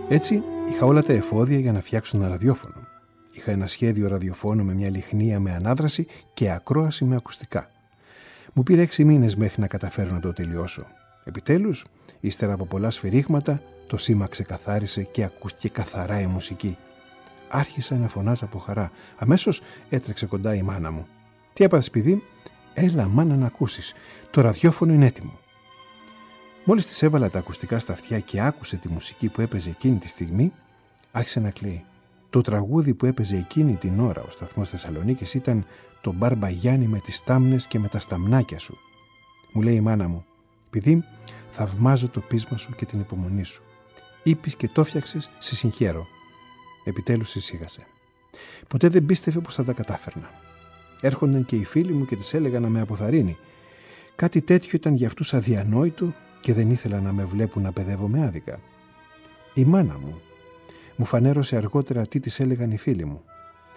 Έτσι, είχα όλα τα εφόδια για να φτιάξω ένα ραδιόφωνο. Είχα ένα σχέδιο ραδιοφώνου με μια λιχνία με ανάδραση και ακρόαση με ακουστικά. Μου πήρε 6 μήνες μέχρι να καταφέρω να το τελειώσω. Επιτέλους, ύστερα από πολλά σφυρίγματα, το σήμα ξεκαθάρισε και ακούστηκε καθαρά η μουσική. Άρχισα να φωνάζω από χαρά. Αμέσως έτρεξε κοντά η μάνα μου. «Τι έπαθες, παιδί?» «Έλα, μάνα, να ακούσεις. Το ραδιόφωνο είναι έτοιμο». Μόλις της έβαλα τα ακουστικά στα αυτιά και άκουσε τη μουσική που έπαιζε εκείνη τη στιγμή, άρχισε να κλαίει. Το τραγούδι που έπαιζε εκείνη την ώρα ο σταθμός Θεσσαλονίκης ήταν το «Μπάρμπα Γιάννη με τις τάμνες και με τα σταμνάκια σου». Μου λέει η μάνα μου: «Παιδί, θαυμάζω το πείσμα σου και την υπομονή σου. Είπεις και το φτιάξες, σε συγχαίρω». Επιτέλους συσύγασε. Ποτέ δεν πίστευε πως θα τα κατάφερνα. Έρχονταν και οι φίλοι μου και της έλεγα να με αποθαρρύνει. Κάτι τέτοιο ήταν για αυτούς αδιανόητο και δεν ήθελα να με βλέπουν να παιδεύομαι άδικα. Η μάνα μου μου φανέρωσε αργότερα τι της έλεγαν οι φίλοι μου.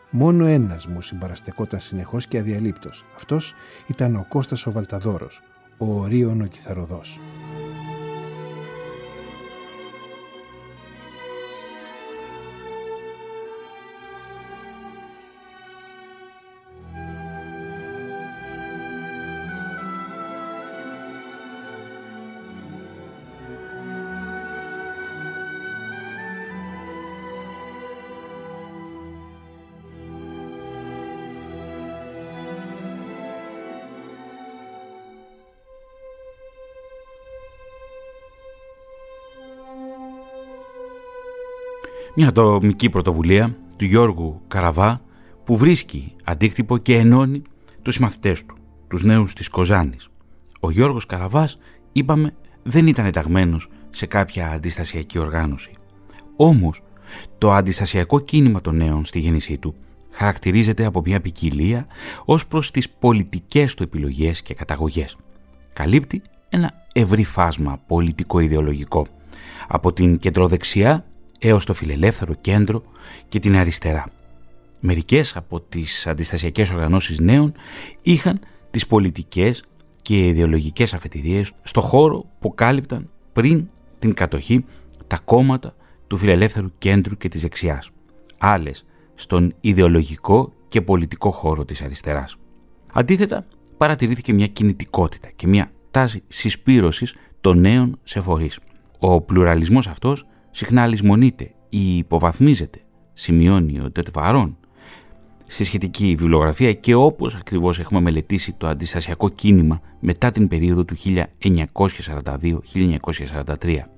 Μόνο ένας μου συμπαραστεκόταν συνεχώς και αδιαλείπτος. Αυτός ήταν ο Κώστας ο Βαλταδόρος, ο Ορίων ο Κιθαροδός. Μια ατομική πρωτοβουλία του Γιώργου Καραβά που βρίσκει αντίκτυπο και ενώνει τους μαθητές του, τους νέους της Κοζάνης. Ο Γιώργος Καραβάς, είπαμε, δεν ήταν ενταγμένος σε κάποια αντιστασιακή οργάνωση. Όμως, το αντιστασιακό κίνημα των νέων στη γέννησή του χαρακτηρίζεται από μια ποικιλία ως προς τις πολιτικές του επιλογές και καταγωγές. Καλύπτει ένα ευρύ φάσμα πολιτικο-ιδεολογικό, από την κεντροδεξιά έως το φιλελεύθερο κέντρο και την αριστερά. Μερικές από τις αντιστασιακές οργανώσεις νέων είχαν τις πολιτικές και ιδεολογικές αφετηρίες στο χώρο που κάλυπταν πριν την κατοχή τα κόμματα του φιλελεύθερου κέντρου και της δεξιάς, άλλες στον ιδεολογικό και πολιτικό χώρο της αριστεράς. Αντίθετα, παρατηρήθηκε μια κινητικότητα και μια τάση συσπήρωσης των νέων σε φορείς. Ο πλουραλισμός αυτός συχνά λησμονείται ή υποβαθμίζεται, σημειώνει ο Ντέτ Βαρών στη σχετική βιβλιογραφία, και όπως ακριβώς έχουμε μελετήσει το αντιστασιακό κίνημα μετά την περίοδο του 1942-1943.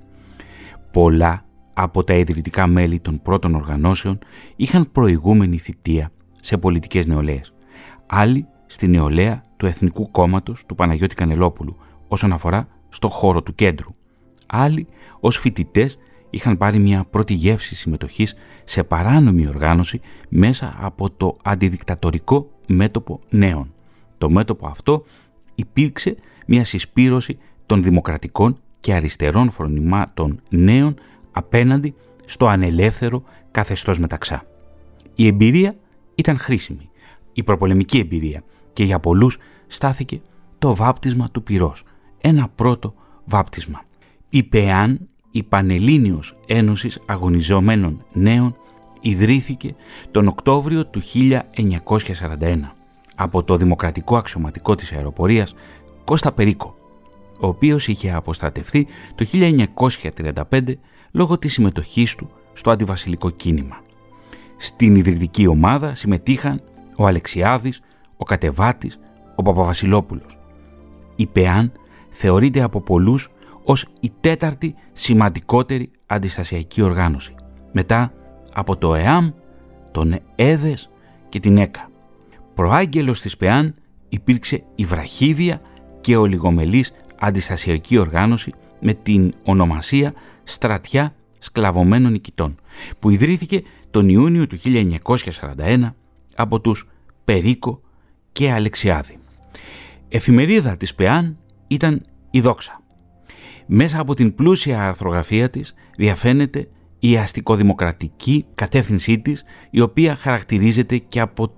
Πολλά από τα ιδρυτικά μέλη των πρώτων οργανώσεων είχαν προηγούμενη θητεία σε πολιτικές νεολαίες. Άλλοι στη νεολαία του Εθνικού Κόμματος του Παναγιώτη Κανελόπουλου όσον αφορά στο χώρο του κέντρου. Άλλοι ως φοιτητές είχαν πάρει μια πρώτη γεύση συμμετοχής σε παράνομη οργάνωση μέσα από το αντιδικτατορικό μέτωπο νέων. Το μέτωπο αυτό υπήρξε μια συσπήρωση των δημοκρατικών και αριστερών φρονημάτων νέων απέναντι στο ανελεύθερο καθεστώς μεταξά. Η εμπειρία ήταν χρήσιμη, η προπολεμική εμπειρία, και για πολλούς στάθηκε το βάπτισμα του πυρός, ένα πρώτο βάπτισμα. Η ΠΕΑΝ, η Πανελλήνιος Ένωση Αγωνιζομένων Νέων, ιδρύθηκε τον Οκτώβριο του 1941 από το δημοκρατικό αξιωματικό της αεροπορίας Κώστα Περίκο, ο οποίος είχε αποστρατευτεί το 1935 λόγω της συμμετοχής του στο αντιβασιλικό κίνημα. Στην ιδρυτική ομάδα συμμετείχαν ο Αλεξιάδης, ο Κατεβάτης, ο Παπαβασιλόπουλος. Η ΠΕΑΝ θεωρείται από πολλούς ως η τέταρτη σημαντικότερη αντιστασιακή οργάνωση, μετά από το ΕΑΜ, τον ΕΔΕΣ και την ΕΚΑ. Προάγγελος της ΠΕΑΝ υπήρξε η βραχίδια και ολιγομελής αντιστασιακή οργάνωση με την ονομασία Στρατιά Σκλαβωμένων Νικητών, που ιδρύθηκε τον Ιούνιο του 1941 από τους Περίκο και Αλεξιάδη. Εφημερίδα της ΠΕΑΝ ήταν η Δόξα. Μέσα από την πλούσια αρθρογραφία της διαφαίνεται η αστικοδημοκρατική κατεύθυνσή της, η οποία χαρακτηρίζεται και από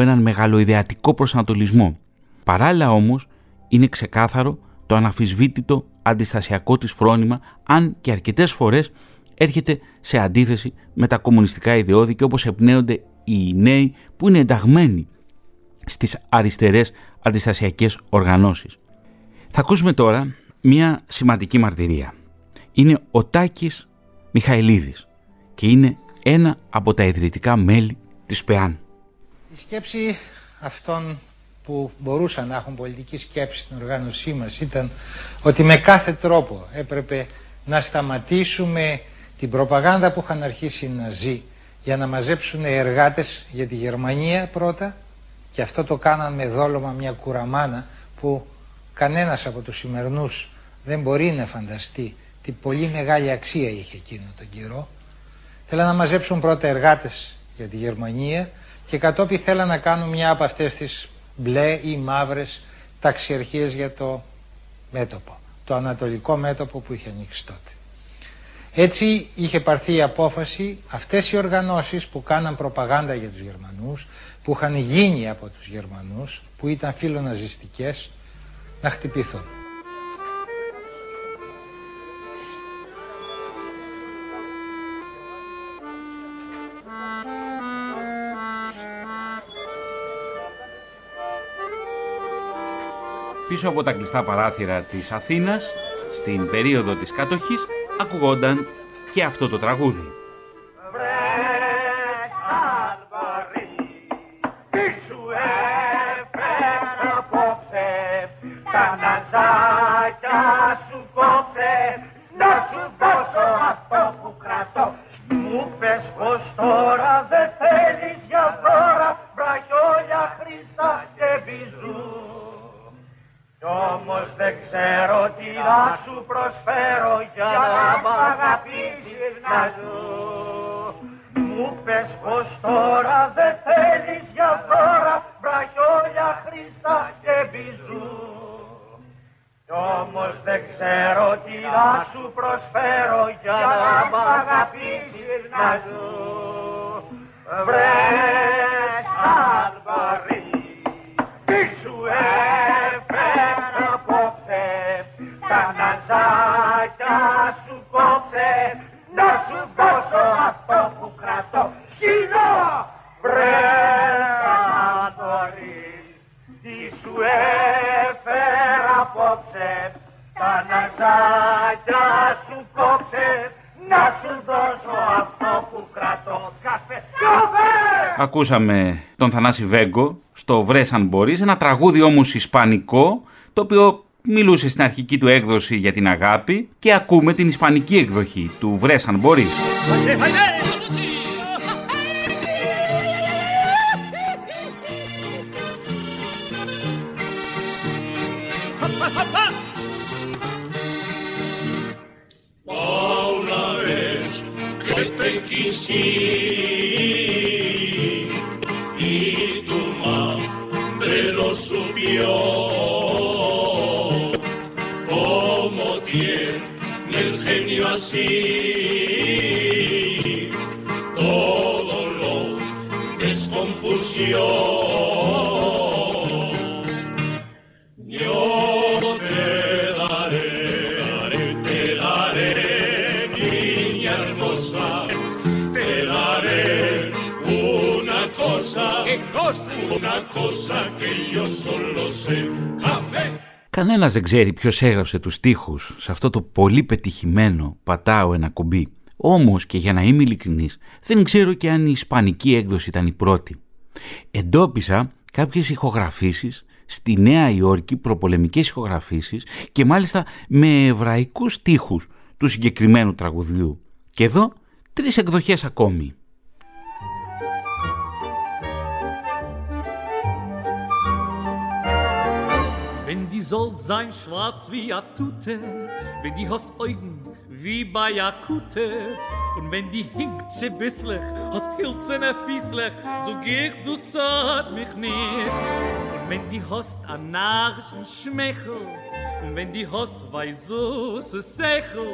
έναν μεγαλοειδεατικό προσανατολισμό. Παράλληλα όμως είναι ξεκάθαρο το αναφυσβήτητο αντιστασιακό της φρόνημα, αν και αρκετές φορές έρχεται σε αντίθεση με τα κομμουνιστικά ιδεώδη και όπως εμπνέονται οι νέοι που είναι ενταγμένοι στις αριστερές αντιστασιακές οργανώσεις. Θα ακούσουμε τώρα μια σημαντική μαρτυρία. Είναι ο Τάκης Μιχαηλίδης και είναι ένα από τα ιδρυτικά μέλη της ΠΕΑΝ. Η σκέψη αυτών που μπορούσαν να έχουν πολιτική σκέψη στην οργάνωσή μας ήταν ότι με κάθε τρόπο έπρεπε να σταματήσουμε την προπαγάνδα που είχαν αρχίσει οι Ναζί για να μαζέψουν εργάτες για τη Γερμανία πρώτα, και αυτό το κάναν με δόλωμα μια κουραμάνα που κανένας από τους σημερινούς δεν μπορεί να φανταστεί τι πολύ μεγάλη αξία είχε εκείνο τον καιρό. Θέλαν να μαζέψουν πρώτα εργάτες για τη Γερμανία και κατόπιν θέλαν να κάνουν μια από αυτές τις μπλε ή μαύρες ταξιαρχίες για το μέτωπο, το ανατολικό μέτωπο που είχε ανοίξει τότε. Έτσι είχε πάρθει η απόφαση αυτές οι οργανώσεις που κάναν προπαγάνδα για τους Γερμανούς, που είχαν γίνει από τους Γερμανούς, που ήταν φιλοναζιστικές, να χτυπηθούν. Πίσω από τα κλειστά παράθυρα της Αθήνας, στην περίοδο της κατοχής, ακουγόνταν και αυτό το τραγούδι. τώρα δεν θέλεις για τώρα βραχιόλια χρυσά και μπιζού. Κι όμως δεν ξέρω τι να σου προσφέρω για να μ' αγαπήσεις να ζω. Βρε σαν βαρύ, τι σου έφερα απόψε, τα ναζάκια σου κόψε, να σου δώσω αυτό που κρατώ. Σκηνό! Βρε σαν βαρύ, τι σου έφερα απόψε, τα ναζάκια σου κόψε, να σου δώσω αυτό που κρατώ. Ακούσαμε τον Θανάση Βέγκο στο «Βρες αν μπορείς», ένα τραγούδι όμως ισπανικό, το οποίο μιλούσε στην αρχική του έκδοση για την αγάπη, και ακούμε την ισπανική εκδοχή του «Βρες αν μπορείς». Sí, todo lo descompusió. Yo te daré, niña hermosa, te daré una cosa que yo solo sé. Κανένας δεν ξέρει ποιος έγραψε τους στίχους σε αυτό το πολύ πετυχημένο «Πατάω ένα κουμπί». Όμως, και για να είμαι ειλικρινής, δεν ξέρω και αν η ισπανική έκδοση ήταν η πρώτη. Εντόπισα κάποιες ηχογραφήσεις στη Νέα Υόρκη, προπολεμικές ηχογραφήσεις, και μάλιστα με εβραϊκούς στίχους του συγκεκριμένου τραγουδιού. Και εδώ τρεις εκδοχές ακόμη. Wenn die Sold sein schwarz wie Atute, wenn die hast Augen wie bei Jakute, und wenn die hinkt sie bisslich, hast Hilzene fieslich, so geht du satt mich nicht. Und wenn die hast an narischen Schmechel, und wenn die hast weiße Sechel,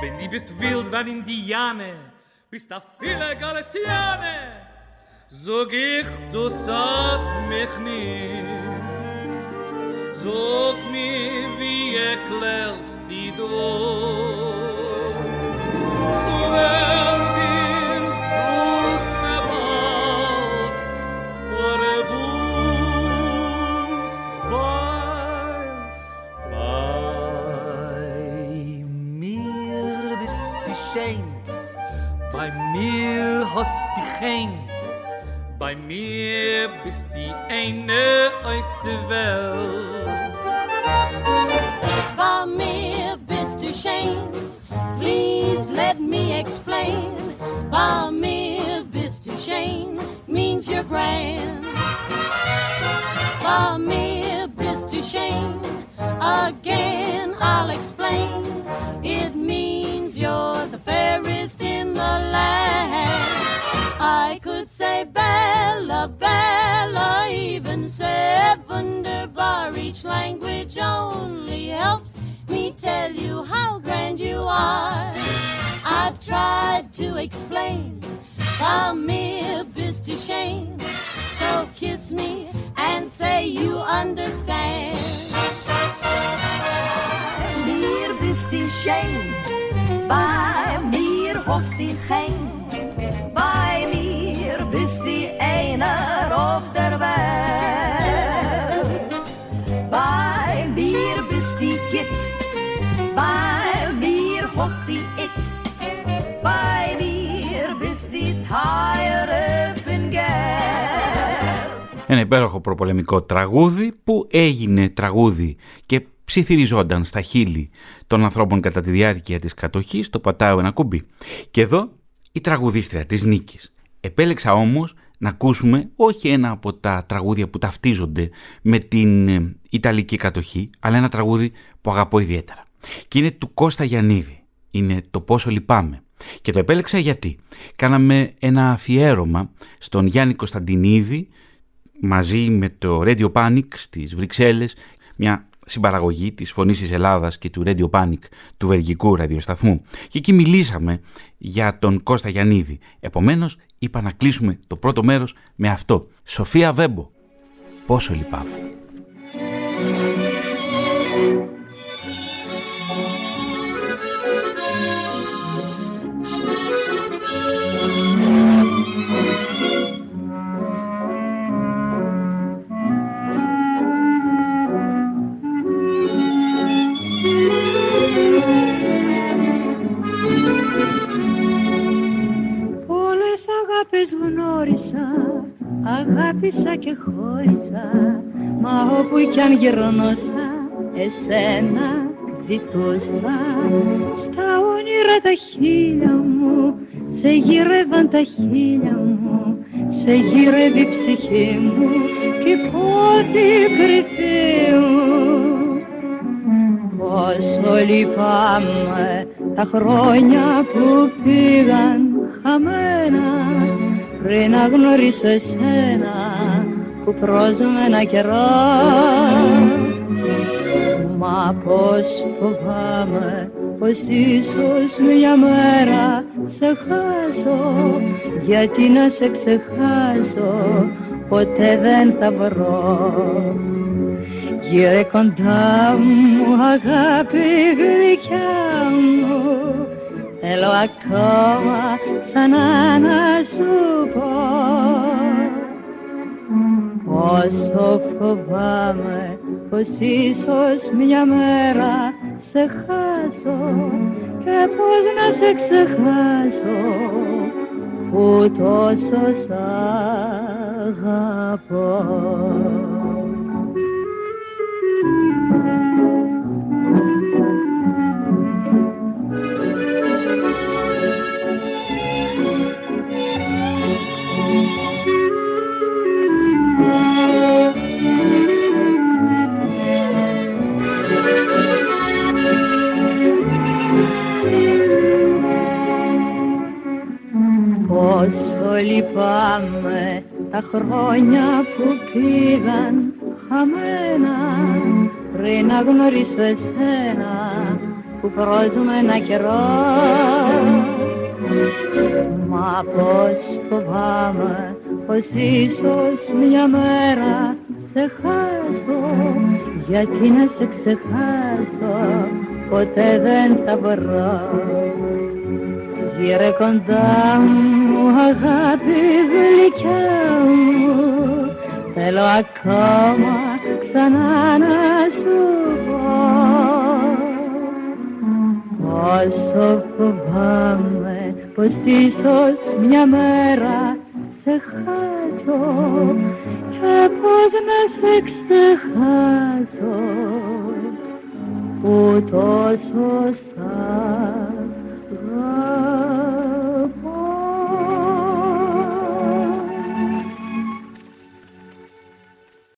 wenn die bist wild wie Indiane, bist a viele Galiziane, so geht du satt mich nicht. Sog mir, wie erklärst die Durst, so werd dir suchte bald vor uns, weil bei mir bist du schön, bei mir hast du kein. Bei mir bist die eine auf der Welt. Bei mir bist du schön, please let me explain. Bei mir bist du schön, means you're grand. Bei mir bist du schön, again I'll explain. It means you're the fairest in the land. I could say Bella, Bella, even say wunderbar. Each language only helps me tell you how grand you are. I've tried to explain, by mir bist du schön. So kiss me and say you understand. Mir bist du schön, bei mir hast du kein. Bei mir bist die einer auf der Welt. Bei mir bist die Git. Bei mir hast die It. Bei mir bist die Teure von Geld. Ένα υπέροχο προπολεμικό τραγούδι που έγινε τραγούδι και ψιθυριζόταν στα χείλη των ανθρώπων κατά τη διάρκεια της κατοχής, το «Πατάω ένα κουμπί». Και εδώ η τραγουδίστρια της νίκης. Επέλεξα όμως να ακούσουμε όχι ένα από τα τραγούδια που ταυτίζονται με την Ιταλική κατοχή, αλλά ένα τραγούδι που αγαπώ ιδιαίτερα. Και είναι του Κώστα Γιαννίδη. Είναι το «Πόσο λυπάμαι». Και το επέλεξα γιατί κάναμε ένα αφιέρωμα στον Γιάννη Κωνσταντινίδη μαζί με το Radio Panic στις Βρυξέλλες, μια συμπαραγωγή της Φωνής της Ελλάδας και του Radio Panic του βελγικού ραδιοσταθμού. Και εκεί μιλήσαμε για τον Κώστα Γιαννίδη. Επομένως είπα να κλείσουμε το πρώτο μέρος με αυτό. Σοφία Βέμπο, πόσο λυπάμαι. Αγάπες γνώρισα, αγάπησα και χώρισα. Μα όπου κι αν γυρνούσα, εσένα ζητούσα. Στα όνειρα τα χείλια μου, σε γύρευαν τα χείλια μου. Σε γύρευε η ψυχή μου και πότι κρυφέω. Πόσο λυπάμαι τα χρόνια που πήγαν χαμένα πριν να γνωρίσω εσένα που πρόζουμε ένα καιρό. Μα πως φοβάμαι πως ίσως μια μέρα σε χάσω, γιατί να σε ξεχάσω ποτέ δεν θα βρω. Γύρε κοντά μου αγάπη γλυκιά μου, θέλω ακόμα ξανά να σου πω πόσο φοβάμαι πως ίσως μια μέρα σε χάσω και πως να σε ξεχάσω που τόσο σ' αγαπώ. Πόσο λυπάμαι τα χρόνια που πήγαν χαμένα πριν να γνωρίσω εσένα που πρόζουμε ένα καιρό. Μα πως φοβάμαι πως ίσως μια μέρα σε χάσω, γιατί να σε ξεχάσω ποτέ δεν θα μπορώ. Γύρε κοντά μου αγάπη γλυκιά μου, θέλω ακόμα ξανά να σου πω πόσο φοβάμαι πως ίσως μια μέρα σε χάσω και πως να σε ξεχάσω που τόσο σ' αγαπώ.